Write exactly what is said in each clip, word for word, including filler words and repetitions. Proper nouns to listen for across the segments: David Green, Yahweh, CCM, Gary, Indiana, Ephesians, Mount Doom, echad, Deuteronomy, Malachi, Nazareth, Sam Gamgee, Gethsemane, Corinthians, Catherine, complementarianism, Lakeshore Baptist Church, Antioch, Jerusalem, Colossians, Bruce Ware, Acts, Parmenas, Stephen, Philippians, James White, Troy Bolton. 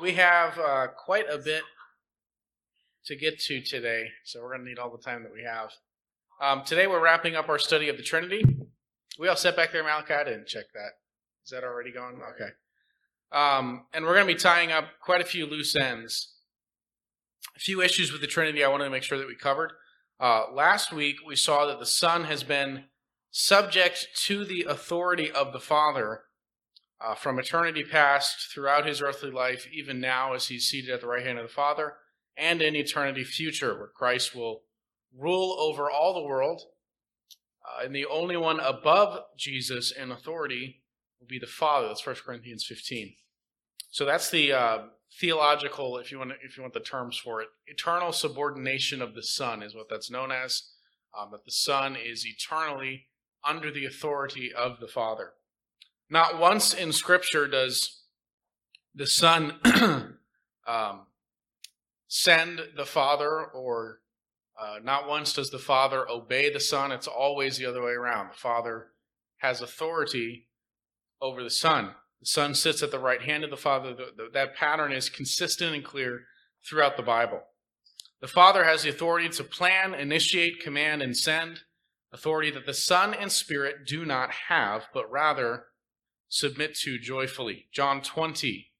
We have uh, quite a bit to get to today, so we're going to need all the time that we have. Um, today we're wrapping up our study of the Trinity. We all set back there, Malachi? I didn't check that. Is that already gone? Okay. Um, and we're going to be tying up quite a few loose ends. A few issues with the Trinity I wanted to make sure that we covered. Uh, last week we saw that the Son has been subject to the authority of the Father uh, from eternity past throughout his earthly life, even now as he's seated at the right hand of the Father, and in eternity future where Christ will rule over all the world. Uh, and the only one above Jesus in authority will be the Father. That's First Corinthians fifteen. So that's the uh, theological, if you want, if you want the terms for it, eternal subordination of the Son is what that's known as. Um, that the Son is eternally under the authority of the Father. Not once in Scripture does the Son um, send the Father, or uh, not once does the Father obey the Son. It's always the other way around. The Father has authority over the Son. The Son sits at the right hand of the Father. The, the, that pattern is consistent and clear throughout the Bible. The Father has the authority to plan, initiate, command, and send, authority that the Son and Spirit do not have, but rather submit to joyfully. John twenty,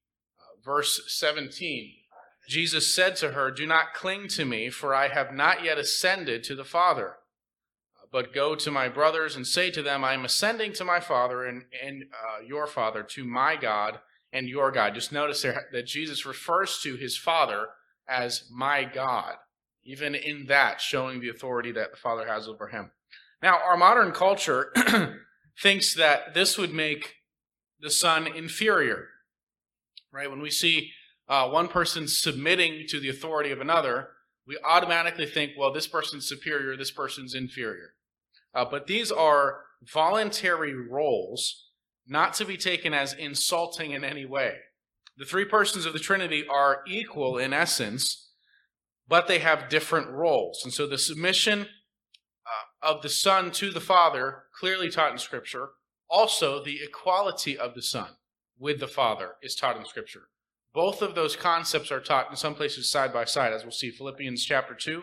verse seventeen, Jesus said to her, "Do not cling to me, for I have not yet ascended to the Father. But go to my brothers and say to them, I am ascending to my Father and, and uh, your Father, to my God and your God." Just notice there that Jesus refers to his Father as my God, even in that showing the authority that the Father has over him. Now, our modern culture thinks that this would make the Son inferior, right? When we see uh, one person submitting to the authority of another, we automatically think, well, this person's superior, this person's inferior. Uh, but these are voluntary roles, not to be taken as insulting in any way. The three persons of the Trinity are equal in essence, but they have different roles. And so the submission uh, of the Son to the Father, clearly taught in Scripture, also the equality of the Son with the Father is taught in Scripture. Both of those concepts are taught in some places side by side, as we'll see. Philippians chapter two,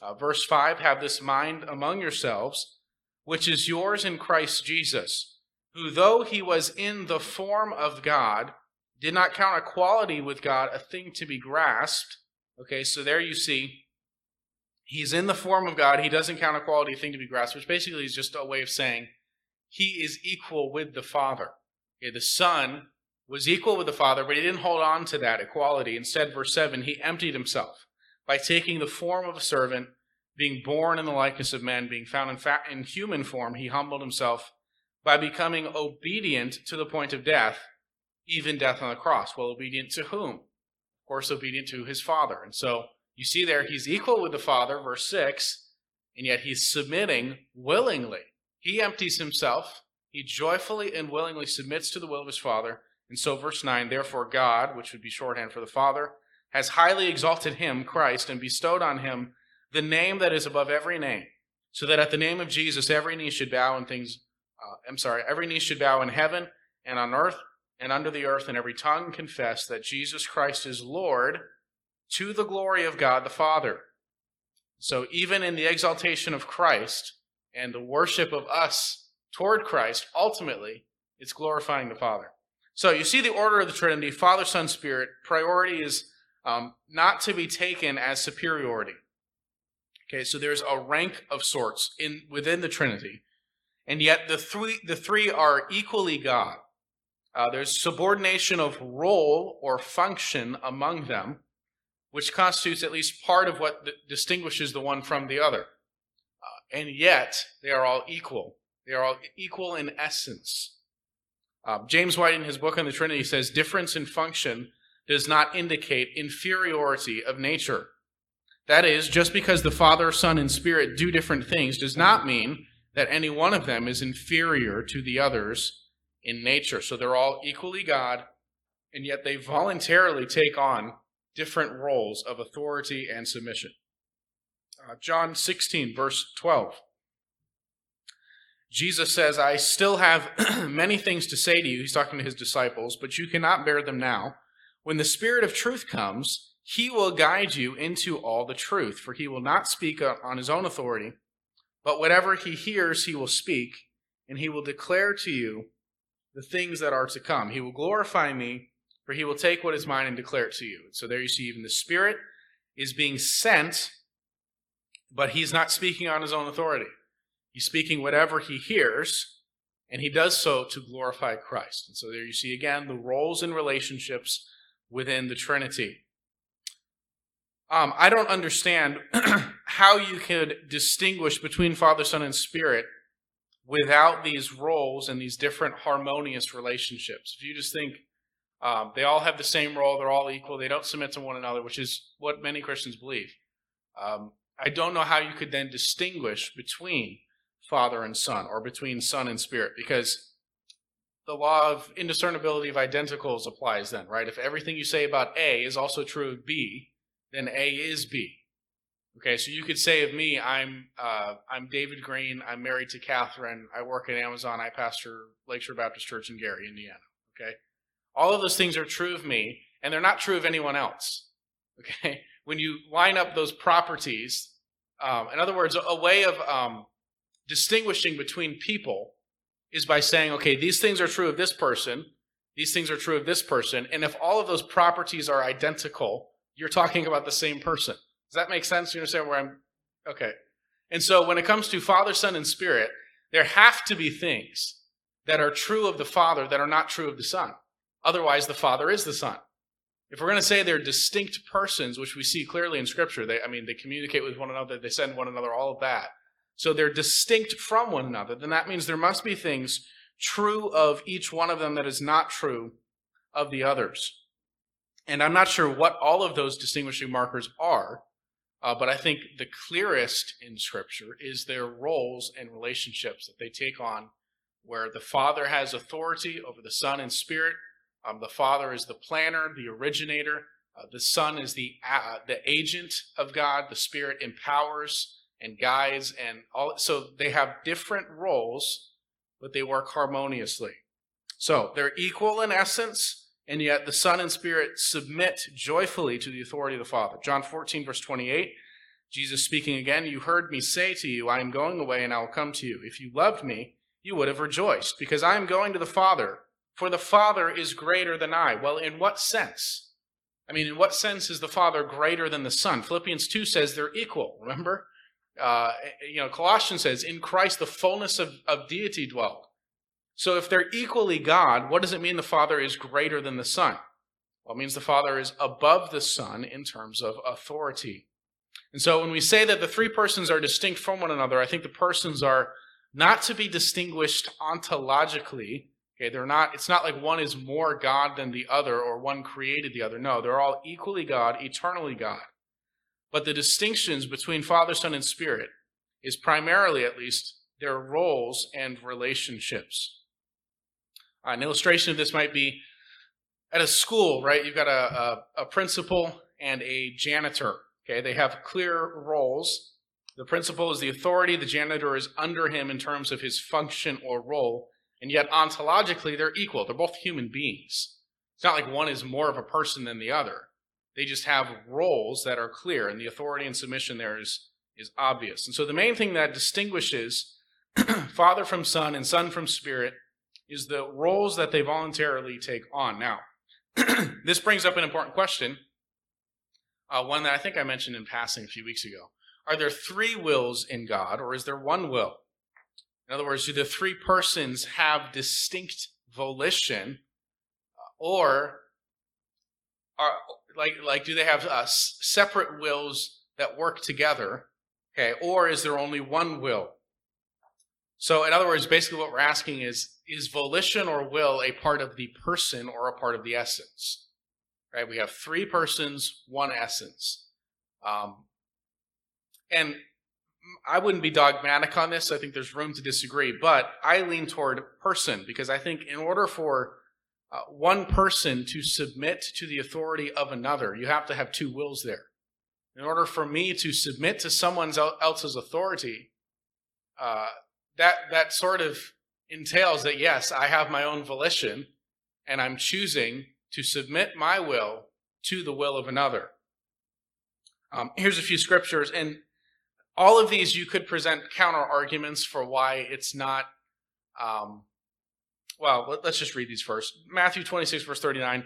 uh, verse five, "Have this mind among yourselves, which is yours in Christ Jesus, who though he was in the form of God, did not count equality with God a thing to be grasped." Okay, so there you see, he's in the form of God. He doesn't count equality a thing to be grasped, which basically is just a way of saying he is equal with the Father. Okay, the Son was equal with the Father, but he didn't hold on to that equality. Instead, verse seven, he emptied himself by taking the form of a servant, being born in the likeness of men, being found in, fa- in human form. He humbled himself by becoming obedient to the point of death, even death on the cross. Well, obedient to whom? Of course, obedient to his Father. And so you see there, he's equal with the Father, verse six, and yet he's submitting willingly. He empties himself. He joyfully and willingly submits to the will of his Father. And so verse nine, "Therefore God," which would be shorthand for the Father, "has highly exalted him," Christ, "and bestowed on him the name that is above every name, so that at the name of Jesus every knee should bow in things, uh, I'm sorry, every knee should bow in heaven and on earth and under the earth, and every tongue confess that Jesus Christ is Lord, to the glory of God the Father." So even in the exaltation of Christ and the worship of us toward Christ, ultimately, it's glorifying the Father. So you see the order of the Trinity, Father, Son, Spirit. Priority is um, not to be taken as superiority. Okay, so there's a rank of sorts in within the Trinity, and yet the three the three are equally God. Uh, there's subordination of role or function among them, which constitutes at least part of what th- distinguishes the one from the other. Uh, and yet, they are all equal. They are all equal in essence. Uh, James White, in his book on the Trinity, says, "Difference in function does not indicate inferiority of nature." That is, just because the Father, Son, and Spirit do different things does not mean that any one of them is inferior to the others in nature. So they're all equally God, and yet they voluntarily take on different roles of authority and submission. Uh, John sixteen, verse twelve. Jesus says, "I still have many things to say to you." He's talking to his disciples, "but you cannot bear them now. When the Spirit of truth comes, he will guide you into all the truth, for he will not speak on his own authority, but whatever he hears, he will speak, and he will declare to you the things that are to come. He will glorify me, for he will take what is mine and declare it to you. So there you see, even the Spirit is being sent, but he's not speaking on his own authority. He's speaking whatever he hears, and he does so to glorify Christ. And so there you see, again, the roles and relationships within the Trinity. Um, I don't understand how you could distinguish between Father, Son, and Spirit without these roles and these different harmonious relationships. If you just think um, they all have the same role, they're all equal, they don't submit to one another, which is what many Christians believe, um, I don't know how you could then distinguish between Father and Son, or between Son and Spirit, because the law of indiscernibility of identicals applies then, right? If everything you say about A is also true of B, then A is B. Okay, so you could say of me, I'm uh, I'm David Green, I'm married to Catherine, I work at Amazon, I pastor Lakeshore Baptist Church in Gary, Indiana. Okay, all of those things are true of me, and they're not true of anyone else. Okay, when you line up those properties, um, in other words, a, a way of um, distinguishing between people is by saying, okay, these things are true of this person, these things are true of this person, and if all of those properties are identical, you're talking about the same person. Does that make sense? You understand where I'm... Okay. And so when it comes to Father, Son, and Spirit, there have to be things that are true of the Father that are not true of the Son. Otherwise, the Father is the Son. If we're going to say they're distinct persons, which we see clearly in Scripture, they, I mean, they communicate with one another, they send one another, all of that, so they're distinct from one another, then that means there must be things true of each one of them that is not true of the others. And I'm not sure what all of those distinguishing markers are, uh, but I think the clearest in Scripture is their roles and relationships that they take on, where the Father has authority over the Son and Spirit. Um, the Father is the planner, the originator. Uh, the Son is the uh, the agent of God. The Spirit empowers and guides, and all. So they have different roles, but they work harmoniously. So they're equal in essence, and yet the Son and Spirit submit joyfully to the authority of the Father. John fourteen, verse twenty-eight, Jesus speaking again, "You heard me say to you, I am going away and I will come to you. If you loved me, you would have rejoiced, because I am going to the Father, for the Father is greater than I." Well, in what sense? I mean, in what sense is the Father greater than the Son? Philippians two says they're equal, remember? Uh, you know, Colossians says, in Christ the fullness of, of deity dwelled. So if they're equally God, what does it mean the Father is greater than the Son? Well, it means the Father is above the Son in terms of authority. And so when we say that the three persons are distinct from one another, I think the persons are not to be distinguished ontologically. Okay, they're not, it's not like one is more God than the other or one created the other. No, they're all equally God, eternally God. But the distinctions between Father, Son, and Spirit is primarily, at least, their roles and relationships. Uh, an illustration of this might be at a school, right? You've got a, a, a principal and a janitor, okay? They have clear roles. The principal is the authority. The janitor is under him in terms of his function or role. And yet, ontologically, they're equal. They're both human beings. It's not like one is more of a person than the other. They just have roles that are clear, and the authority and submission there is, is obvious. And so the main thing that distinguishes Father from Son and Son from Spirit is the roles that they voluntarily take on. Now, this brings up an important question, uh, one that I think I mentioned in passing a few weeks ago. Are there three wills in God, or is there one will? In other words, do the three persons have distinct volition, or are... Like, like, do they have uh, separate wills that work together, okay? Or is there only one will? So, in other words, basically what we're asking is, is volition or will a part of the person or a part of the essence, right? We have three persons, one essence. Um, and I wouldn't be dogmatic on this. I think there's room to disagree. But I lean toward person, because I think in order for Uh, one person to submit to the authority of another, you have to have two wills there. In order for me to submit to someone else's authority, uh, that that sort of entails that, yes, I have my own volition, and I'm choosing to submit my will to the will of another. Um, here's a few scriptures, and all of these you could present counter arguments for why it's not. Um, well, let's just read these first. Matthew twenty-six, verse thirty-nine,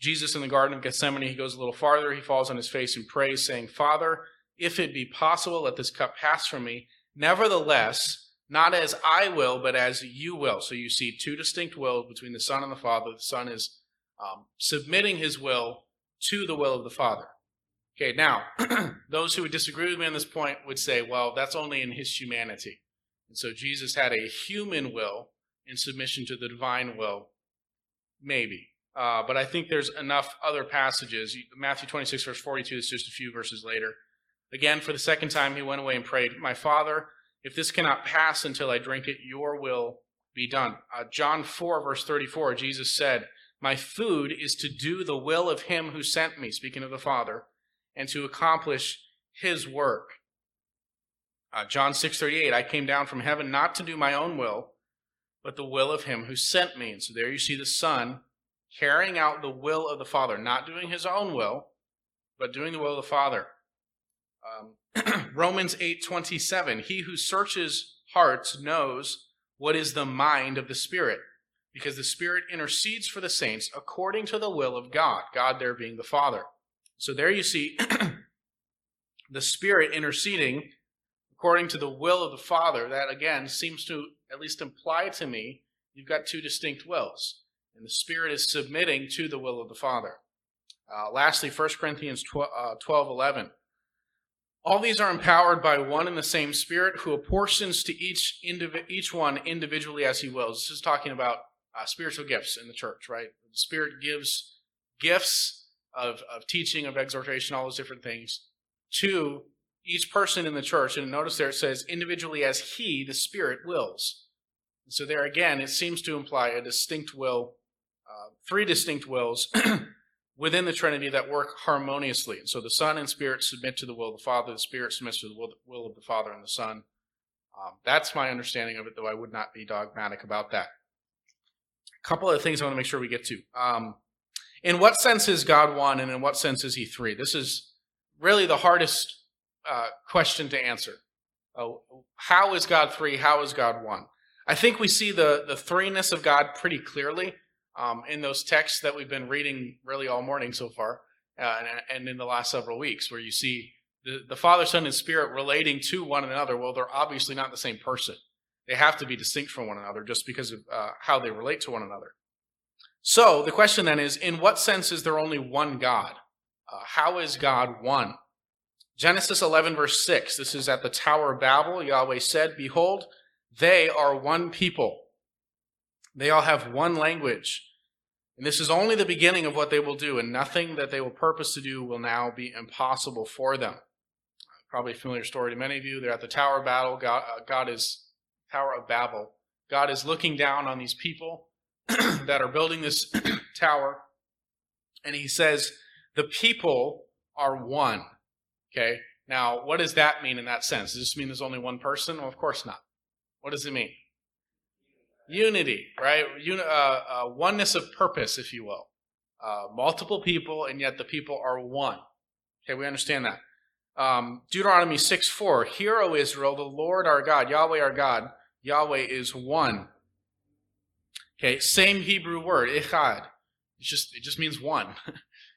Jesus in the Garden of Gethsemane, he goes a little farther. He falls on his face and prays, saying, Father, if it be possible, let this cup pass from me. Nevertheless, not as I will, but as you will. So you see two distinct wills between the Son and the Father. The Son is um, submitting his will to the will of the Father. Okay, now, those who would disagree with me on this point would say, well, that's only in his humanity. And so Jesus had a human will in submission to the divine will, maybe. Uh, but I think there's enough other passages. Matthew twenty-six, verse forty-two, it's just a few verses later. Again, for the second time, he went away and prayed, My Father, if this cannot pass until I drink it, your will be done. Uh, John four, verse thirty-four, Jesus said, My food is to do the will of him who sent me, speaking of the Father, and to accomplish his work. Uh, John six thirty-eight, I came down from heaven not to do my own will, but the will of him who sent me. And so there you see the Son carrying out the will of the Father, not doing his own will, but doing the will of the Father. Um, Romans eight twenty-seven, he who searches hearts knows what is the mind of the Spirit, because the Spirit intercedes for the saints according to the will of God, God there being the Father. So there you see the Spirit interceding according to the will of the Father. That, again, seems to at least imply to me you've got two distinct wills, and the Spirit is submitting to the will of the Father. Uh, lastly, First Corinthians twelve eleven. All these are empowered by one and the same Spirit, who apportions to each indiv- each one individually as he wills. This is talking about uh, spiritual gifts in the church, right? The Spirit gives gifts Of, of teaching, of exhortation, all those different things, to each person in the church. And notice there it says, individually as he, the Spirit, wills. And so there again, it seems to imply a distinct will, uh, three distinct wills within the Trinity that work harmoniously. And so the Son and Spirit submit to the will of the Father, the Spirit submits to the will, will of the Father and the Son. Um, that's my understanding of it, though I would not be dogmatic about that. A couple of things I want to make sure we get to. Um, In what sense is God one, and in what sense is he three? This is really the hardest uh, question to answer. Uh, how is God three? How is God one? I think we see the, the threeness of God pretty clearly um, in those texts that we've been reading really all morning so far, uh, and, and in the last several weeks, where you see the, the Father, Son, and Spirit relating to one another. Well, they're obviously not the same person. They have to be distinct from one another just because of uh, how they relate to one another. So the question then is, in what sense is there only one God? Uh, how is God one? Genesis eleven, verse six, this is at the Tower of Babel. Yahweh said, Behold, they are one people. They all have one language. And this is only the beginning of what they will do, and nothing that they will purpose to do will now be impossible for them. Probably a familiar story to many of you. They're at the Tower of Babel. God, uh, God is, Tower of Babel. God is looking down on these people that are building this tower, and he says, the people are one. Okay, now what does that mean in that sense? Does this mean there's only one person? Well, of course not. What does it mean? Unity, right? Un- uh, uh, oneness of purpose, if you will. Uh, multiple people, and yet the people are one. Okay, we understand that. Um, Deuteronomy six four, Hear, O Israel, the Lord our God, Yahweh our God, Yahweh is one. Okay, same Hebrew word, echad. It just, it just means one.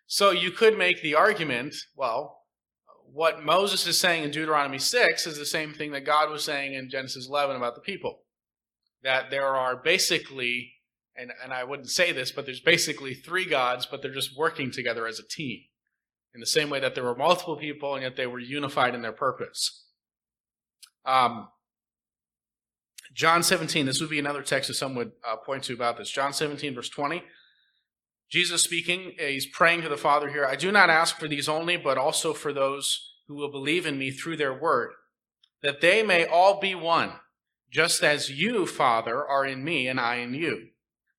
So you could make the argument, well, what Moses is saying in Deuteronomy six is the same thing that God was saying in Genesis eleven about the people. That there are basically, and, and I wouldn't say this, but there's basically three gods, but they're just working together as a team. In the same way that there were multiple people, and yet they were unified in their purpose. Um. John seventeen, this would be another text that some would uh, point to about this. John seventeen, verse twenty, Jesus speaking, he's praying to the Father here, I do not ask for these only, but also for those who will believe in me through their word, that they may all be one, just as you, Father, are in me and I in you,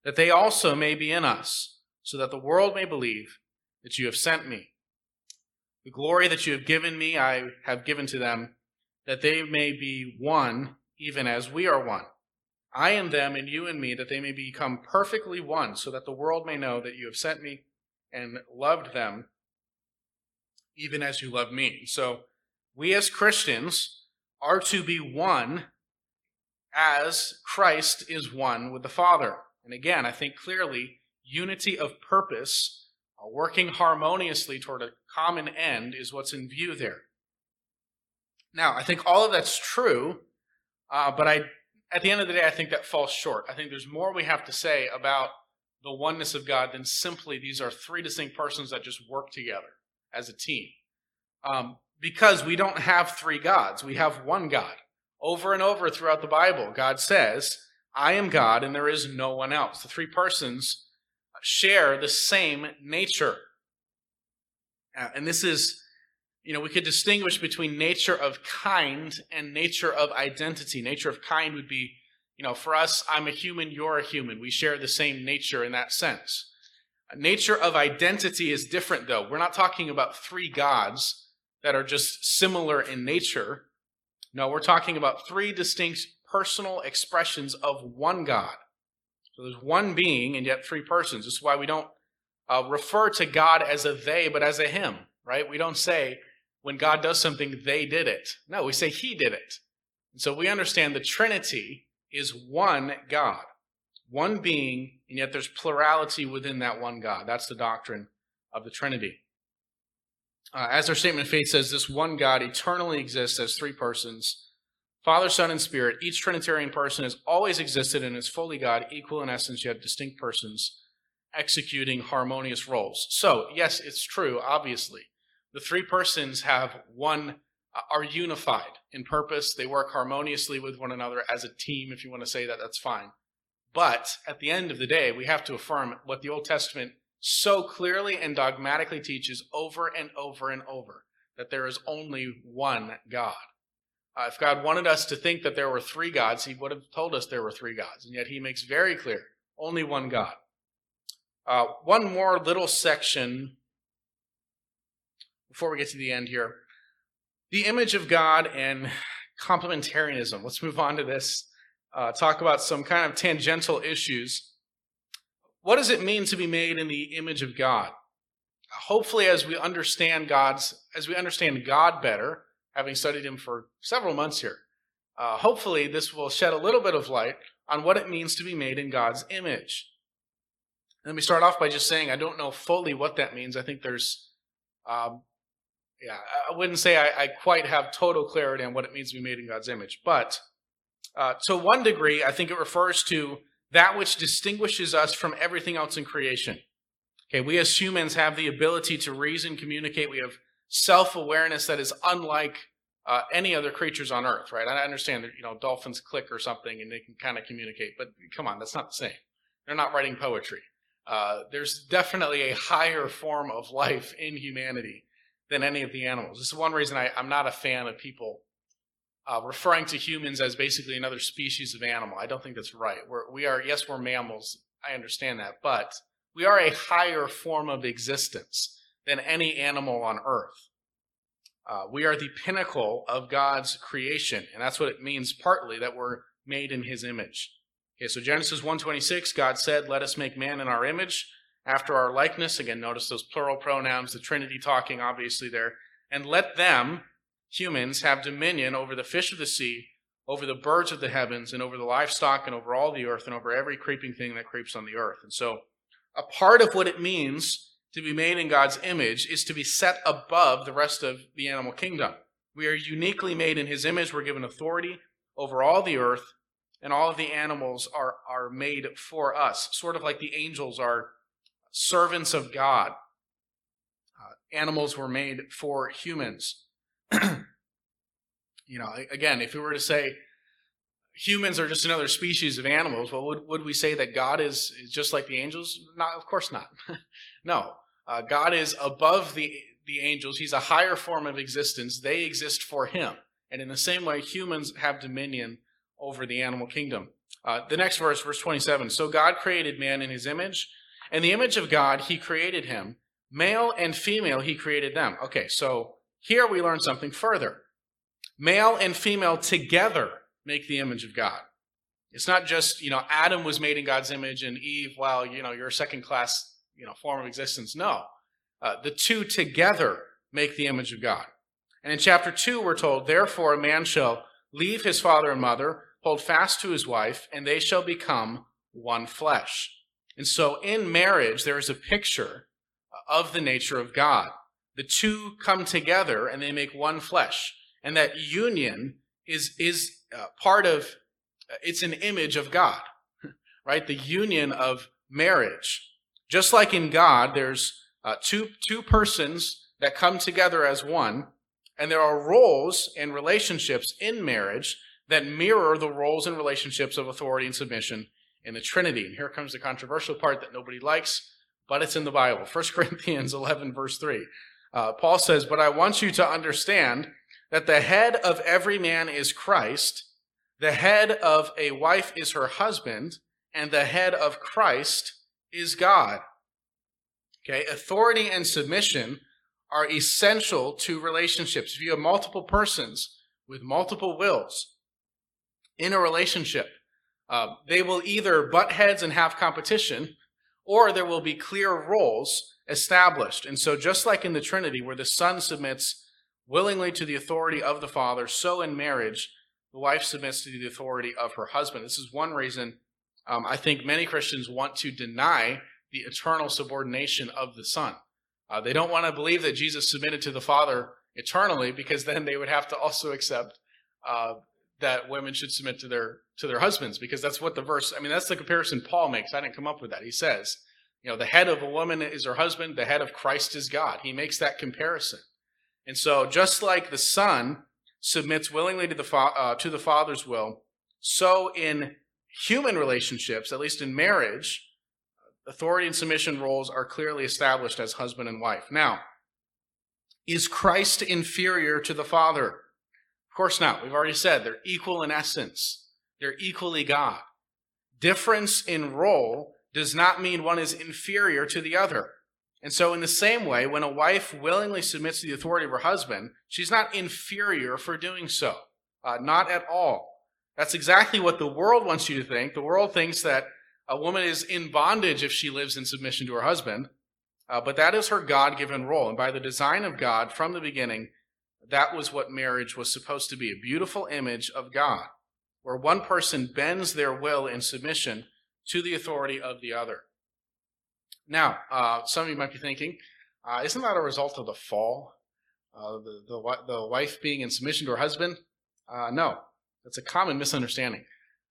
that they also may be in us, so that the world may believe that you have sent me. The glory that you have given me, I have given to them, that they may be one, even as we are one. I and them, and you and me, that they may become perfectly one, so that the world may know that you have sent me and loved them even as you love me. So we as Christians are to be one as Christ is one with the Father. And again, I think clearly unity of purpose, working harmoniously toward a common end, is what's in view there. Now, I think all of that's true, uh, but I, at the end of the day, I think that falls short. I think there's more we have to say about the oneness of God than simply these are three distinct persons that just work together as a team. Um, because we don't have three gods. We have one God. Over and over throughout the Bible, God says, I am God and there is no one else. The three persons share the same nature. Uh, and this is, you know, we could distinguish between nature of kind and nature of identity. Nature of kind would be, you know, for us, I'm a human, you're a human. We share the same nature in that sense. Nature of identity is different, though. We're not talking about three gods that are just similar in nature. No, we're talking about three distinct personal expressions of one God. So there's one being and yet three persons. This is why we don't uh, refer to God as a they, but as a him, right? We don't say when God does something, they did it. No, we say he did it. And so we understand the Trinity is one God, one being, and yet there's plurality within that one God. That's the doctrine of the Trinity. Uh, as our statement of faith says, this one God eternally exists as three persons, Father, Son, and Spirit. Each Trinitarian person has always existed and is fully God, equal in essence, yet distinct persons executing harmonious roles. So, yes, it's true, obviously. The three persons have one, uh, are unified in purpose. They work harmoniously with one another as a team. If you want to say that, that's fine. But at the end of the day, we have to affirm what the Old Testament so clearly and dogmatically teaches over and over and over, that there is only one God. Uh, if God wanted us to think that there were three gods, he would have told us there were three gods. And yet he makes very clear, only one God. Uh, one more little section before we get to the end here. The image of God and complementarianism. Let's move on to this. Uh, talk about some kind of tangential issues. What does it mean to be made in the image of God? Hopefully, as we understand God's, as we understand God better, having studied him for several months here, Uh, hopefully this will shed a little bit of light on what it means to be made in God's image. And let me start off by just saying I don't know fully what that means. I think there's, um, yeah, I wouldn't say I, I quite have total clarity on what it means to be made in God's image. But uh, to one degree, I think it refers to that which distinguishes us from everything else in creation. Okay, we as humans have the ability to reason, communicate. We have self-awareness that is unlike uh, any other creatures on earth, right? I understand that, you know, dolphins click or something and they can kind of communicate, but come on, that's not the same. They're not writing poetry. Uh, there's definitely a higher form of life in humanity than any of the animals. This is one reason I, I'm not a fan of people uh, referring to humans as basically another species of animal. I don't think that's right. We're, we are, yes, we're mammals. I understand that, but we are a higher form of existence than any animal on earth. Uh, we are the pinnacle of God's creation, and that's what it means partly that we're made in his image. Okay, so Genesis one twenty-six, God said, let us make man in our image, after our likeness. Again, notice those plural pronouns, the Trinity talking obviously there. And let them, humans, have dominion over the fish of the sea, over the birds of the heavens, and over the livestock, and over all the earth, and over every creeping thing that creeps on the earth. And so a part of what it means to be made in God's image is to be set above the rest of the animal kingdom. We are uniquely made in his image. We're given authority over all the earth, and all of the animals are, are made for us, sort of like the angels are servants of God. Uh, animals were made for humans. You know, again, if we were to say humans are just another species of animals, well, would, would we say that God is, is just like the angels? Not, of course not. No. Uh, God is above the, the angels. He's a higher form of existence. They exist for him. And in the same way, humans have dominion over the animal kingdom. Uh, the next verse, verse twenty-seven. So God created man in his image. In the image of God, he created him. Male and female, he created them. Okay, so here we learn something further. Male and female together make the image of God. It's not just, you know, Adam was made in God's image and Eve, well, you know, you're a second class you know, form of existence. No. Uh, the two together make the image of God. And in chapter two, we're told, therefore, a man shall leave his father and mother, hold fast to his wife, and they shall become one flesh. And so in marriage, there is a picture of the nature of God. The two come together and they make one flesh. And that union is, is uh, part of, it's an image of God, right? The union of marriage. Just like in God, there's uh, two, two persons that come together as one, and there are roles and relationships in marriage that mirror the roles and relationships of authority and submission in the Trinity. And here comes the controversial part that nobody likes, but it's in the Bible. First Corinthians eleven, verse three. Uh, Paul says, "But I want you to understand that the head of every man is Christ, the head of a wife is her husband, and the head of Christ is God." Okay, authority and submission are essential to relationships. If you have multiple persons with multiple wills in a relationship, uh, they will either butt heads and have competition, or there will be clear roles established. And so just like in the Trinity, where the Son submits willingly to the authority of the Father, so in marriage, the wife submits to the authority of her husband. This is one reason um, I think many Christians want to deny the eternal subordination of the Son. Uh, they don't want to believe that Jesus submitted to the Father eternally, because then they would have to also accept uh, that women should submit to their to their husbands, because that's what the verse, I mean, that's the comparison Paul makes. I didn't come up with that. He says, you know, the head of a woman is her husband, the head of Christ is God. He makes that comparison. And so just like the Son submits willingly to the, fa- uh, to the Father's will, so in human relationships, at least in marriage, authority and submission roles are clearly established as husband and wife. Now, is Christ inferior to the Father? Of course not. We've already said they're equal in essence. They're equally God. Difference in role does not mean one is inferior to the other. And so in the same way, when a wife willingly submits to the authority of her husband, she's not inferior for doing so. Uh, not at all. That's exactly what the world wants you to think. The world thinks that a woman is in bondage if she lives in submission to her husband, uh, but that is her God-given role. And by the design of God from the beginning, that was what marriage was supposed to be, a beautiful image of God, where one person bends their will in submission to the authority of the other. Now, uh, some of you might be thinking, uh, isn't that a result of the fall, uh, the, the, the wife being in submission to her husband? Uh, no, that's a common misunderstanding.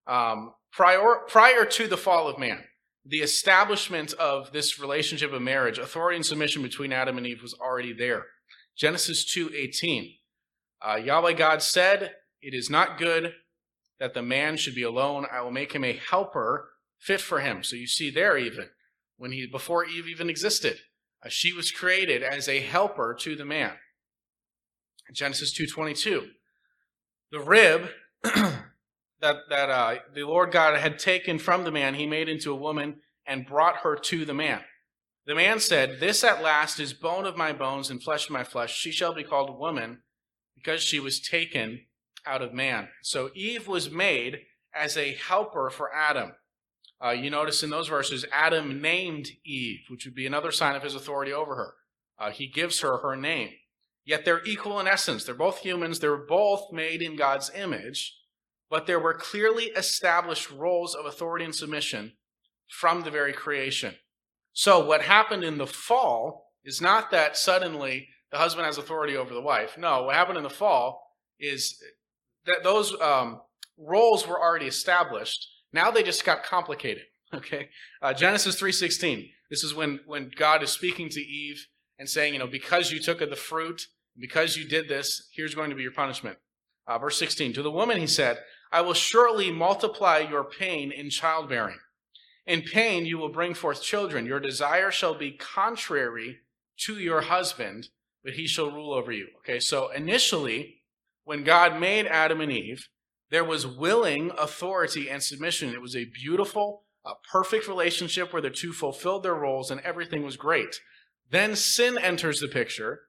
Um, prior, prior to the fall of man, the establishment of this relationship of marriage, authority and submission between Adam and Eve was already there. Genesis two eighteen, uh, Yahweh God said, "It is not good that the man should be alone. I will make him a helper fit for him." So you see there, even when he, before Eve even existed, uh, she was created as a helper to the man. Genesis two twenty-two, the rib that that uh, the Lord God had taken from the man, he made into a woman and brought her to the man. The man said, "This at last is bone of my bones and flesh of my flesh. She shall be called woman, because she was taken out of man." So Eve was made as a helper for Adam. Uh, you notice in those verses, Adam named Eve, which would be another sign of his authority over her. Uh, he gives her her name. Yet they're equal in essence. They're both humans. They're both made in God's image. But there were clearly established roles of authority and submission from the very creation. So what happened in the fall is not that suddenly the husband has authority over the wife. No, what happened in the fall is that those um, roles were already established. Now they just got complicated. Okay, uh, Genesis three sixteen. This is when, when God is speaking to Eve and saying, you know, because you took of the fruit, because you did this, here's going to be your punishment. Uh, verse sixteen, "To the woman he said, I will surely multiply your pain in childbearing. In pain you will bring forth children. Your desire shall be contrary to your husband, but he shall rule over you." Okay, so initially, when God made Adam and Eve, there was willing authority and submission. It was a beautiful, a perfect relationship where the two fulfilled their roles and everything was great. Then sin enters the picture,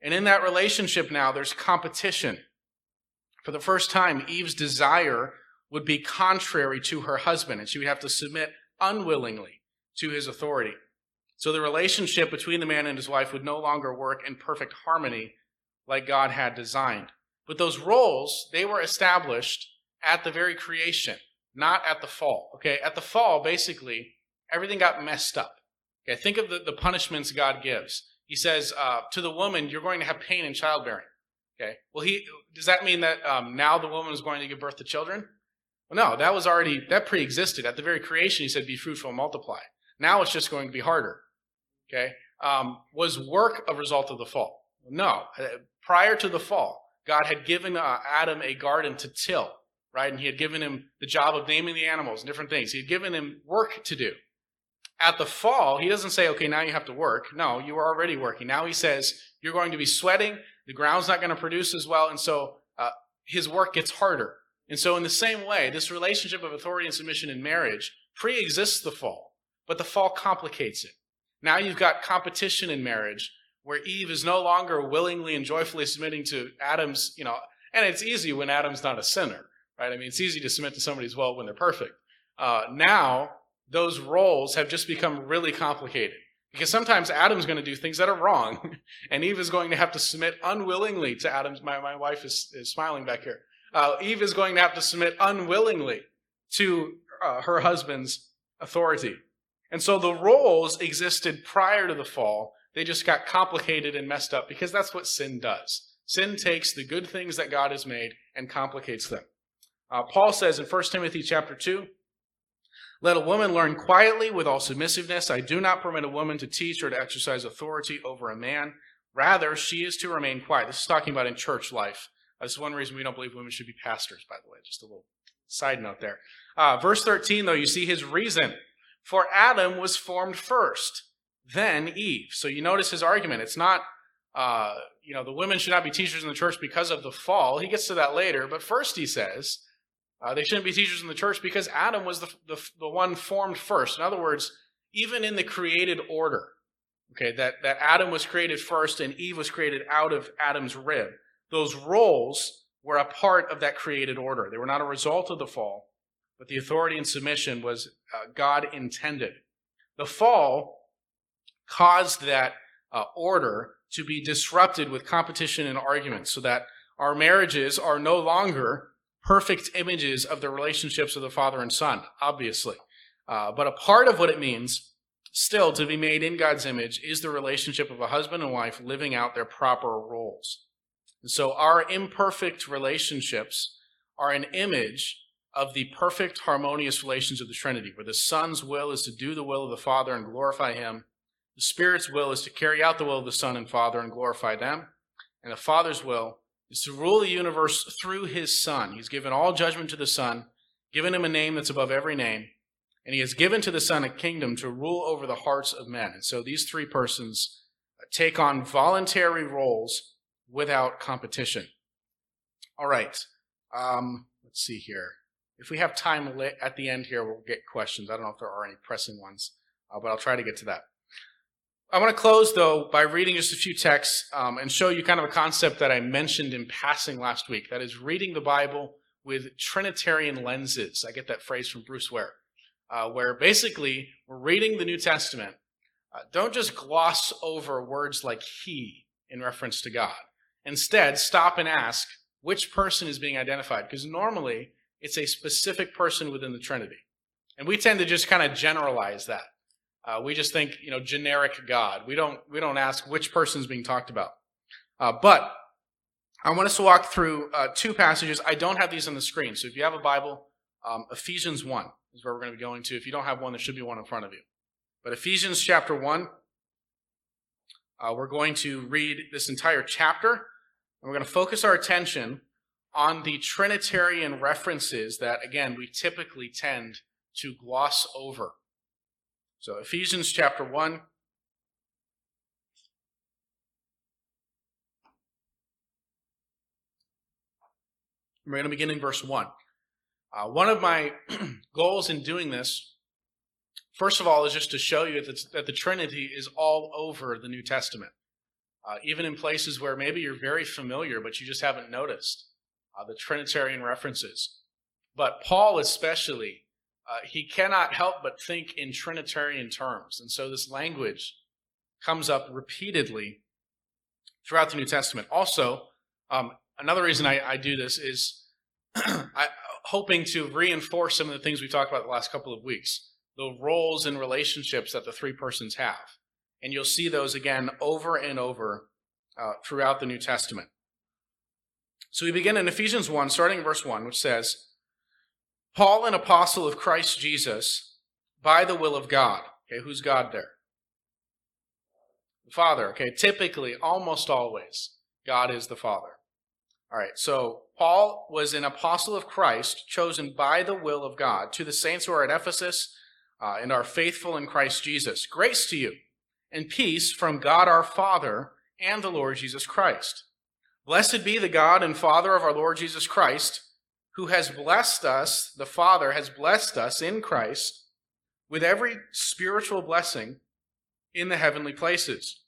and in that relationship now there's competition. For the first time, Eve's desire would be contrary to her husband, and she would have to submit unwillingly to his authority. So the relationship between the man and his wife would no longer work in perfect harmony like God had designed. But those roles, they were established at the very creation, not at the fall. Okay, at the fall, basically, everything got messed up. Okay, think of the, the punishments God gives. He says, uh, to the woman, you're going to have pain in childbearing. Okay, well, he does that mean that um, now the woman is going to give birth to children? Well, no, that was already, that pre-existed. At the very creation, he said, be fruitful and multiply. Now it's just going to be harder. Okay, um, was work a result of the fall? No, prior to the fall, God had given uh, Adam a garden to till, right? And he had given him the job of naming the animals and different things. He had given him work to do. At the fall, he doesn't say, okay, now you have to work. No, you were already working. Now he says, you're going to be sweating. The ground's not going to produce as well. And so uh, his work gets harder. And so in the same way, this relationship of authority and submission in marriage pre-exists the fall, but the fall complicates it. Now you've got competition in marriage where Eve is no longer willingly and joyfully submitting to Adam's, you know, and it's easy when Adam's not a sinner, right? I mean, it's easy to submit to somebody's will when they're perfect. Uh, now, those roles have just become really complicated because sometimes Adam's going to do things that are wrong and Eve is going to have to submit unwillingly to Adam's, my, my wife is, is smiling back here. Uh, Eve is going to have to submit unwillingly to uh, her husband's authority. And so the roles existed prior to the fall. They just got complicated and messed up because that's what sin does. Sin takes the good things that God has made and complicates them. Uh, Paul says in First Timothy chapter two, let a woman learn quietly with all submissiveness. I do not permit a woman to teach or to exercise authority over a man. Rather, she is to remain quiet. This is talking about in church life. Uh, this is one reason we don't believe women should be pastors, by the way. Just a little side note there. Uh, verse thirteen, though, you see his reason. For Adam was formed first, then Eve. So you notice his argument. It's not, uh, you know, the women should not be teachers in the church because of the fall. He gets to that later. But first he says, Uh, they shouldn't be teachers in the church because Adam was the, the the one formed first. In other words, even in the created order, okay, that, that Adam was created first and Eve was created out of Adam's rib. Those roles were a part of that created order. They were not a result of the fall, but the authority and submission was uh, God intended. The fall caused that uh, order to be disrupted with competition and arguments so that our marriages are no longer perfect images of the relationships of the father and son, obviously. Uh, but a part of what it means still to be made in God's image is the relationship of a husband and wife living out their proper roles. And so our imperfect relationships are an image of the perfect harmonious relations of the Trinity, where the Son's will is to do the will of the Father and glorify him. The Spirit's will is to carry out the will of the Son and Father and glorify them. And the Father's will is to rule the universe through his Son. He's given all judgment to the Son, given him a name that's above every name, and he has given to the Son a kingdom to rule over the hearts of men. And so these three persons take on voluntary roles without competition. All right, um, let's see here. If we have time at the end here, we'll get questions. I don't know if there are any pressing ones, uh, but I'll try to get to that. I want to close, though, by reading just a few texts um, and show you kind of a concept that I mentioned in passing last week. That is reading the Bible with Trinitarian lenses. I get that phrase from Bruce Ware, uh, where basically we're reading the New Testament. Uh, don't just gloss over words like he in reference to God. Instead, stop and ask which person is being identified, because normally it's a specific person within the Trinity. And we tend to just kind of generalize that. Uh, we just think, you know, generic God. We don't we don't ask which person's being talked about. Uh, but I want us to walk through uh, two passages. I don't have these on the screen. So if you have a Bible, um, Ephesians one is where we're going to be going to. If you don't have one, there should be one in front of you. But Ephesians chapter one, uh, we're going to read this entire chapter. And we're going to focus our attention on the Trinitarian references that, again, we typically tend to gloss over. So Ephesians chapter one, we're going to begin in verse one. Uh, one of my goals in doing this, first of all, is just to show you that, that the Trinity is all over the New Testament. Uh, even in places where maybe you're very familiar, but you just haven't noticed uh, the Trinitarian references. But Paul especially uh, he cannot help but think in Trinitarian terms. And so this language comes up repeatedly throughout the New Testament. Also, um, another reason I, I do this is I, hoping to reinforce some of the things we talked about the last couple of weeks, the roles and relationships that the three persons have. And you'll see those again over and over uh, throughout the New Testament. So we begin in Ephesians one, starting in verse one, which says, Paul, an apostle of Christ Jesus, by the will of God. Okay, who's God there? The Father. Okay, typically, almost always, God is the Father. All right, so Paul was an apostle of Christ, chosen by the will of God, to the saints who are at Ephesus uh, and are faithful in Christ Jesus. Grace to you and peace from God our Father and the Lord Jesus Christ. Blessed be the God and Father of our Lord Jesus Christ, who has blessed us, the Father has blessed us in Christ, with every spiritual blessing in the heavenly places,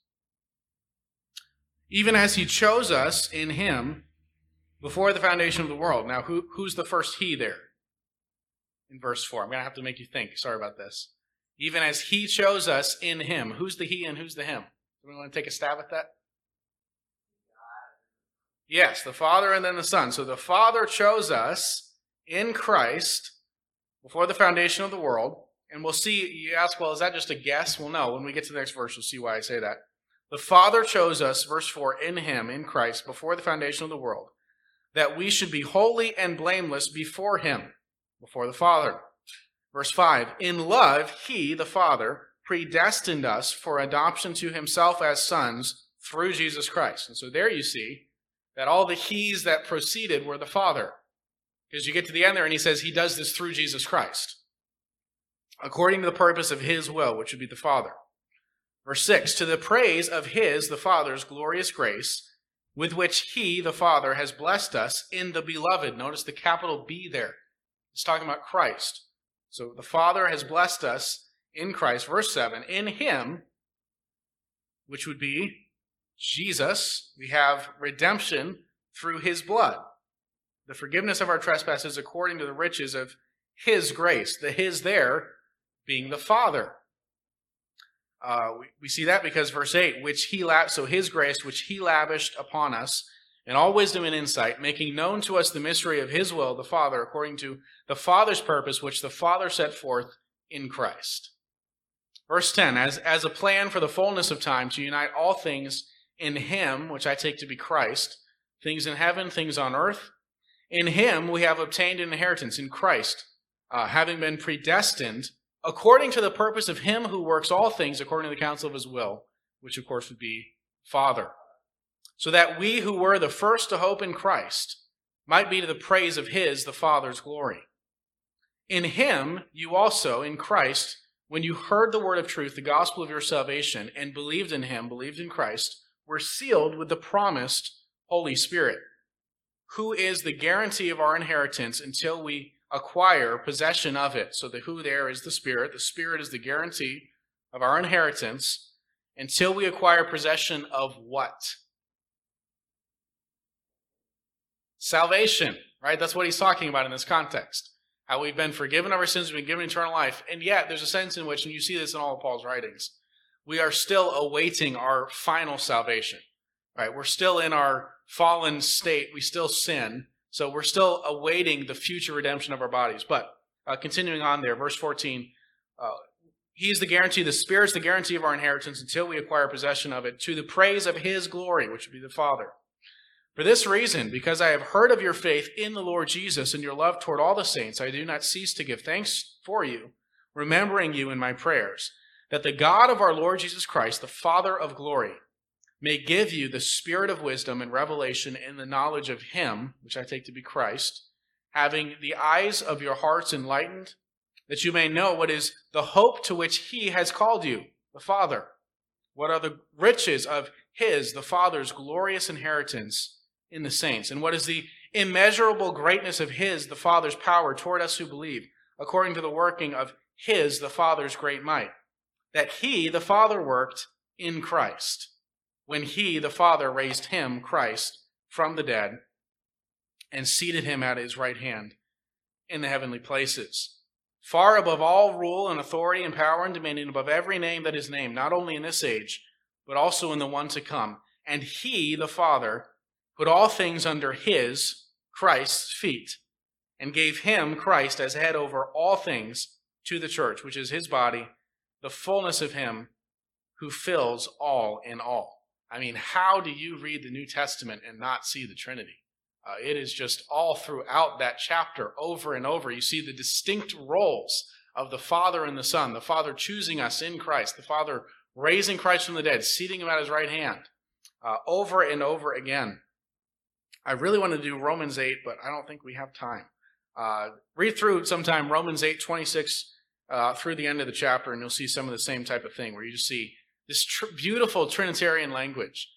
even as he chose us in him before the foundation of the world. Now, who, who's the first he there? In verse four. I'm going to have to make you think. Sorry about this. Even as he chose us in him. Who's the he and who's the him? Anyone want to take a stab at that? Yes, the Father and then the Son. So the Father chose us in Christ before the foundation of the world. And we'll see, you ask, well, is that just a guess? Well, no. When we get to the next verse, you'll see why I say that. The Father chose us, verse four, in him, in Christ, before the foundation of the world, that we should be holy and blameless before him, before the Father. Verse five, in love, he, the Father, predestined us for adoption to himself as sons through Jesus Christ. And so there you see that all the he's that proceeded were the Father. Because you get to the end there and he says he does this through Jesus Christ, according to the purpose of his will, which would be the Father. Verse six, to the praise of his, the Father's, glorious grace, with which he, the Father, has blessed us in the beloved. Notice the capital B there. It's talking about Christ. So the Father has blessed us in Christ. Verse seven, in him, which would be Jesus, we have redemption through his blood, the forgiveness of our trespasses according to the riches of his grace. The his there being the Father. Uh, we, we see that because verse eight, which he lab- so his grace, which he lavished upon us in all wisdom and insight, making known to us the mystery of his will, the Father, according to the Father's purpose, which the Father set forth in Christ. Verse ten, as, as a plan for the fullness of time to unite all things in him, which I take to be Christ, things in heaven, things on earth. In him we have obtained an inheritance, in Christ, uh, having been predestined according to the purpose of him who works all things according to the counsel of his will, which of course would be Father, so that we who were the first to hope in Christ might be to the praise of his, the Father's, glory. In him, you also, in Christ, when you heard the word of truth, the gospel of your salvation, and believed in him, believed in Christ, were sealed with the promised Holy Spirit, who is the guarantee of our inheritance until we acquire possession of it. So the who there is the Spirit. The Spirit is the guarantee of our inheritance until we acquire possession of what? Salvation, right? That's what he's talking about in this context. How we've been forgiven of our sins, we've been given eternal life. And yet, there's a sense in which, and you see this in all of Paul's writings, we are still awaiting our final salvation, right? We're still in our fallen state. We still sin. So we're still awaiting the future redemption of our bodies. But uh, continuing on there, verse fourteen, uh, he is the guarantee, the Spirit's the guarantee of our inheritance until we acquire possession of it, to the praise of his glory, which would be the Father. For this reason, because I have heard of your faith in the Lord Jesus and your love toward all the saints, I do not cease to give thanks for you, remembering you in my prayers, that the God of our Lord Jesus Christ, the Father of glory, may give you the spirit of wisdom and revelation in the knowledge of him, which I take to be Christ, having the eyes of your hearts enlightened, that you may know what is the hope to which he has called you, the Father. What are the riches of his, the Father's, glorious inheritance in the saints? And what is the immeasurable greatness of his, the Father's, power toward us who believe, according to the working of his, the Father's, great might, that he, the Father, worked in Christ, when he, the Father, raised him, Christ, from the dead and seated him at his right hand in the heavenly places, far above all rule and authority and power and dominion, above every name that is named, not only in this age, but also in the one to come. And he, the Father, put all things under his, Christ's, feet, and gave him, Christ, as head over all things to the church, which is his body, the fullness of him who fills all in all. I mean, how do you read the New Testament and not see the Trinity? Uh, it is just all throughout that chapter, over and over. You see the distinct roles of the Father and the Son, the Father choosing us in Christ, the Father raising Christ from the dead, seating him at his right hand, uh, over and over again. I really want to do Romans eight, but I don't think we have time. Uh, read through sometime Romans eight, twenty-six uh, through the end of the chapter, and you'll see some of the same type of thing where you just see this tr- beautiful Trinitarian language,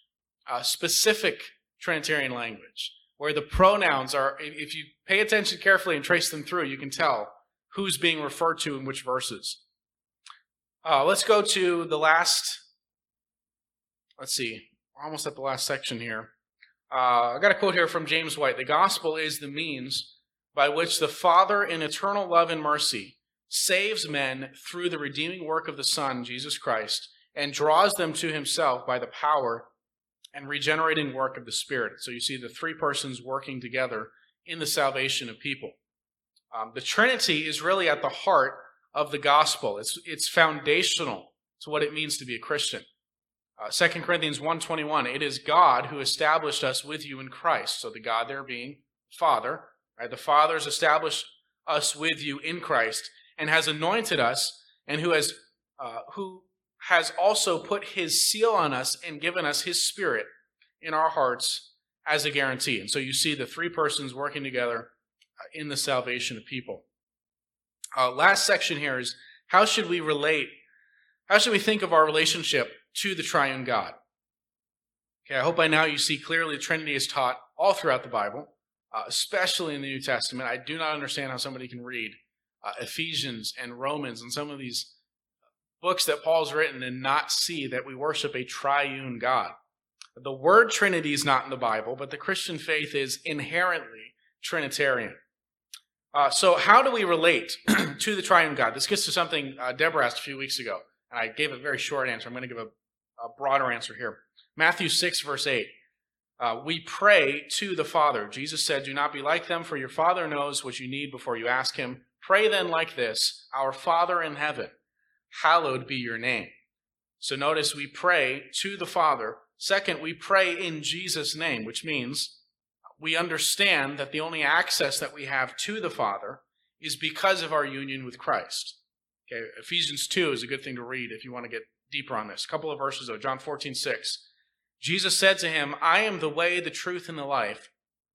uh, specific Trinitarian language, where the pronouns are, if you pay attention carefully and trace them through, you can tell who's being referred to in which verses. Uh, let's go to the last, let's see, we're almost at the last section here. Uh, I got a quote here from James White. The gospel is the means by which the Father in eternal love and mercy saves men through the redeeming work of the Son, Jesus Christ, and draws them to himself by the power and regenerating work of the Spirit. So you see the three persons working together in the salvation of people. Um, the Trinity is really at the heart of the gospel. It's, it's foundational to what it means to be a Christian. Uh, Second Corinthians one twenty-one, it is God who established us with you in Christ. So the God there being Father, right? The Father has established us with you in Christ and has anointed us, and who has uh, who has also put his seal on us and given us his Spirit in our hearts as a guarantee. And so you see the three persons working together in the salvation of people. Uh, last section here is, how should we relate, how should we think of our relationship to the triune God? Okay, I hope by now you see clearly the Trinity is taught all throughout the Bible, uh, especially in the New Testament. I do not understand how somebody can read uh, Ephesians and Romans and some of these books that Paul's written and not see that we worship a triune God. The word Trinity is not in the Bible, but the Christian faith is inherently Trinitarian. Uh, so how do we relate to the triune God? This gets to something uh, Deborah asked a few weeks ago, and I gave a very short answer. I'm going to give a A broader answer here. Matthew six, verse eight. Uh, we pray to the Father. Jesus said, do not be like them, for your Father knows what you need before you ask him. Pray then like this, our Father in heaven, hallowed be your name. So notice we pray to the Father. Second, we pray in Jesus' name, which means we understand that the only access that we have to the Father is because of our union with Christ. Okay, Ephesians two is a good thing to read if you want to get deeper on this. A couple of verses though. John fourteen six. Jesus said to him, I am the way, the truth, and the life.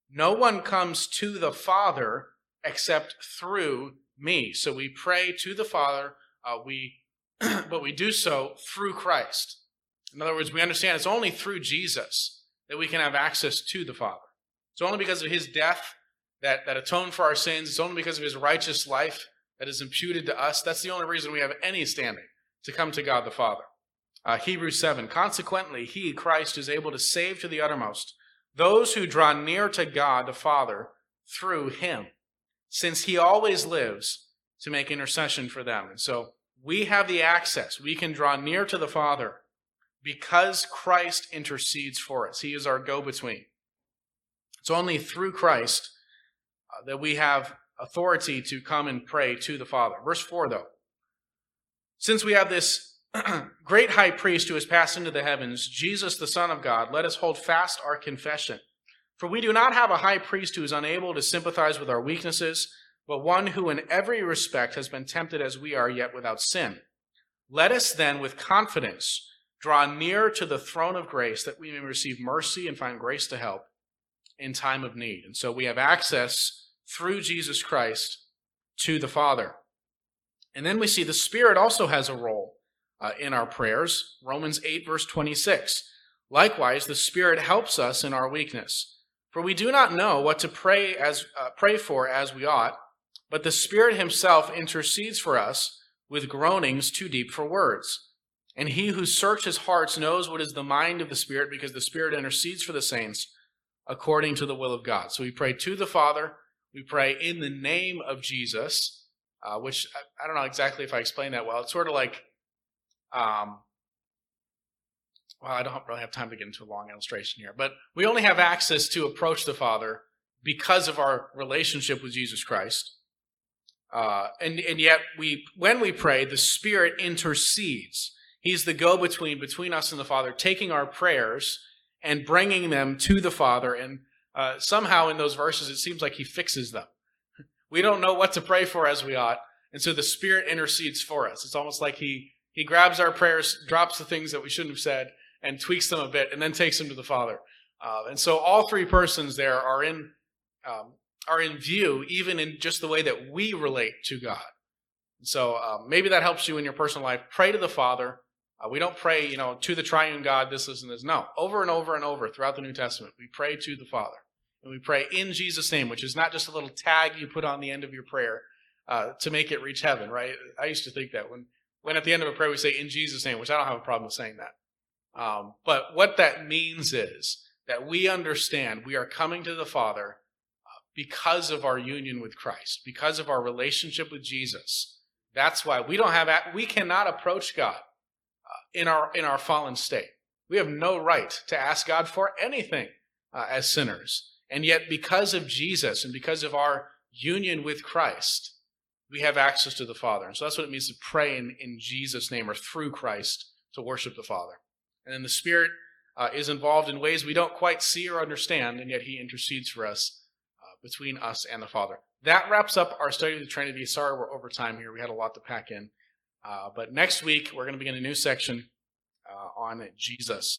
No one comes to the Father except through me. So we pray to the Father, uh, we, but we do so through Christ. In other words, we understand it's only through Jesus that we can have access to the Father. It's only because of his death that, that atoned for our sins. It's only because of his righteous life that is imputed to us. That's the only reason we have any standing to come to God the Father. Uh, Hebrews seven, consequently, he, Christ, is able to save to the uttermost those who draw near to God the Father through him, since he always lives to make intercession for them. And so we have the access. We can draw near to the Father because Christ intercedes for us. He is our go-between. It's only through Christ uh, that we have authority to come and pray to the Father. Verse four, though. Since we have this great high priest who has passed into the heavens, Jesus, the Son of God, let us hold fast our confession. For we do not have a high priest who is unable to sympathize with our weaknesses, but one who in every respect has been tempted as we are, yet without sin. Let us then with confidence draw near to the throne of grace, that we may receive mercy and find grace to help in time of need. And so we have access through Jesus Christ to the Father. And then we see the Spirit also has a role uh, in our prayers. Romans eight, verse twenty-six. Likewise, the Spirit helps us in our weakness. For we do not know what to pray as uh, pray for as we ought, but the Spirit himself intercedes for us with groanings too deep for words. And he who searches hearts knows what is the mind of the Spirit, because the Spirit intercedes for the saints according to the will of God. So we pray to the Father. We pray in the name of Jesus. uh, which I, I don't know exactly if I explained that well. It's sort of like, um, well, I don't really have time to get into a long illustration here, but we only have access to approach the Father because of our relationship with Jesus Christ. Uh, and, and yet, we when we pray, the Spirit intercedes. He's the go-between between us and the Father, taking our prayers and bringing them to the Father. And uh, somehow in those verses, it seems like he fixes them. We don't know what to pray for as we ought, and so the Spirit intercedes for us. It's almost like he he grabs our prayers, drops the things that we shouldn't have said, and tweaks them a bit, and then takes them to the Father. Uh, and so all three persons there are in... Um, are in view, even in just the way that we relate to God. So um, maybe that helps you in your personal life. Pray to the Father. Uh, we don't pray, you know, to the triune God, this, this, and this. No, over and over and over throughout the New Testament, we pray to the Father. And we pray in Jesus' name, which is not just a little tag you put on the end of your prayer uh, to make it reach heaven, right? I used to think that when, when at the end of a prayer we say, in Jesus' name, which I don't have a problem with saying that. Um, but what that means is that we understand we are coming to the Father because of our union with Christ, because of our relationship with Jesus. That's why we don't have we cannot approach God uh, in our in our fallen state. We have no right to ask God for anything uh, as sinners. And yet, because of Jesus and because of our union with Christ, we have access to the Father. And so that's what it means to pray in, in Jesus' name or through Christ to worship the Father. And then the Spirit uh, is involved in ways we don't quite see or understand, and yet he intercedes for us between us and the Father. That wraps up our study of the Trinity. Sorry, we're over time here. We had a lot to pack in. Uh, but next week, we're going to begin a new section uh, on Jesus.